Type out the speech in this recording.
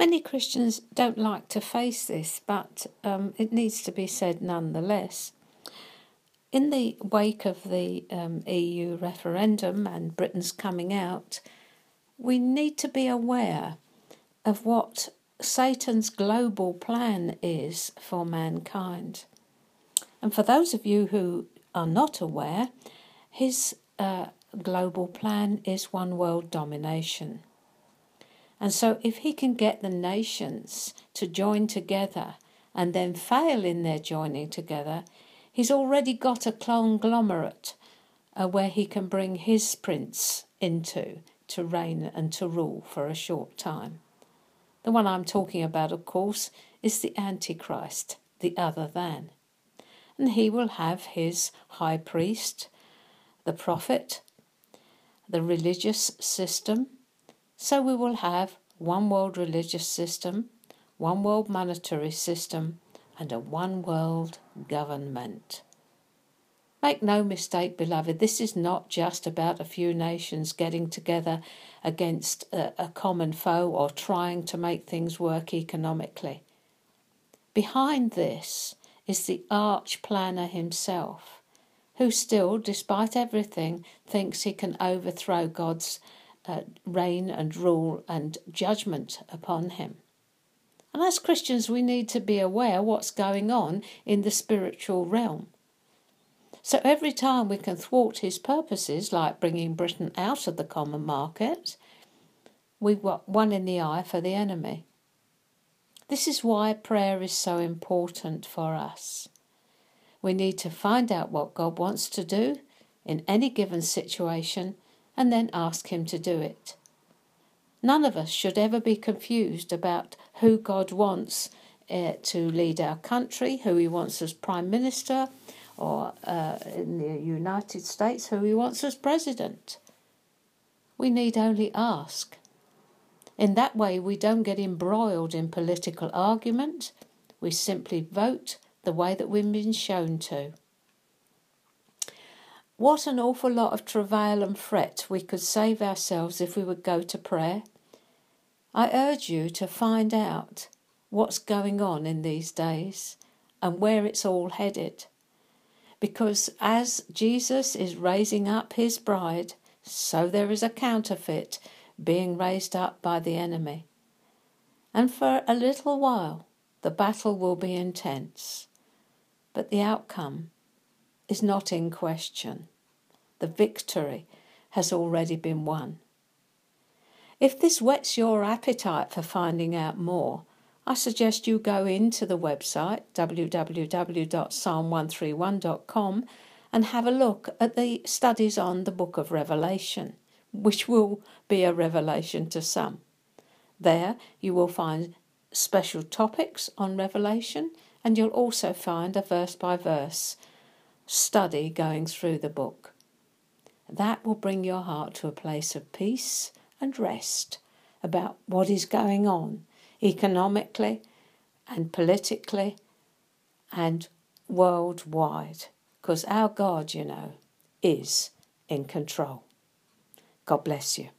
Many Christians don't like to face this, but it needs to be said nonetheless. In the wake of the EU referendum and Britain's coming out, we need to be aware of what Satan's global plan is for mankind. And for those of you who are not aware, his global plan is one world domination. And so if he can get the nations to join together and then fail in their joining together, he's already got a conglomerate where he can bring his prince into to reign and to rule for a short time. The one I'm talking about, of course, is the Antichrist, the other than. And he will have his high priest, the prophet, the religious system. So we will have one world religious system, one world monetary system, and a one world government. Make no mistake, beloved, this is not just about a few nations getting together against a common foe or trying to make things work economically. Behind this is the arch planner himself, who still, despite everything, thinks he can overthrow God's reign and rule and judgment upon him. And as Christians, we need to be aware what's going on in the spiritual realm. So every time we can thwart his purposes, like bringing Britain out of the common market, we've got one in the eye for the enemy. This is why prayer is so important for us. We need to find out what God wants to do in any given situation and then ask him to do it. None of us should ever be confused about who God wants to lead our country, who he wants as Prime Minister, or in the United States, who he wants as president. We need only ask. In that way, we don't get embroiled in political argument. We simply vote the way that we've been shown to. What an awful lot of travail and fret we could save ourselves if we would go to prayer. I urge you to find out what's going on in these days and where it's all headed. Because as Jesus is raising up his bride, so there is a counterfeit being raised up by the enemy. And for a little while, the battle will be intense. But the outcome is not in question. The victory has already been won. If this whets your appetite for finding out more, I suggest you go into the website www.psalm131.com and have a look at the studies on the book of Revelation, which will be a revelation to some. There you will find special topics on Revelation, and you'll also find a verse-by-verse study going through the book. That will bring your heart to a place of peace and rest about what is going on economically and politically and worldwide, because our God, you know, is in control. God bless you.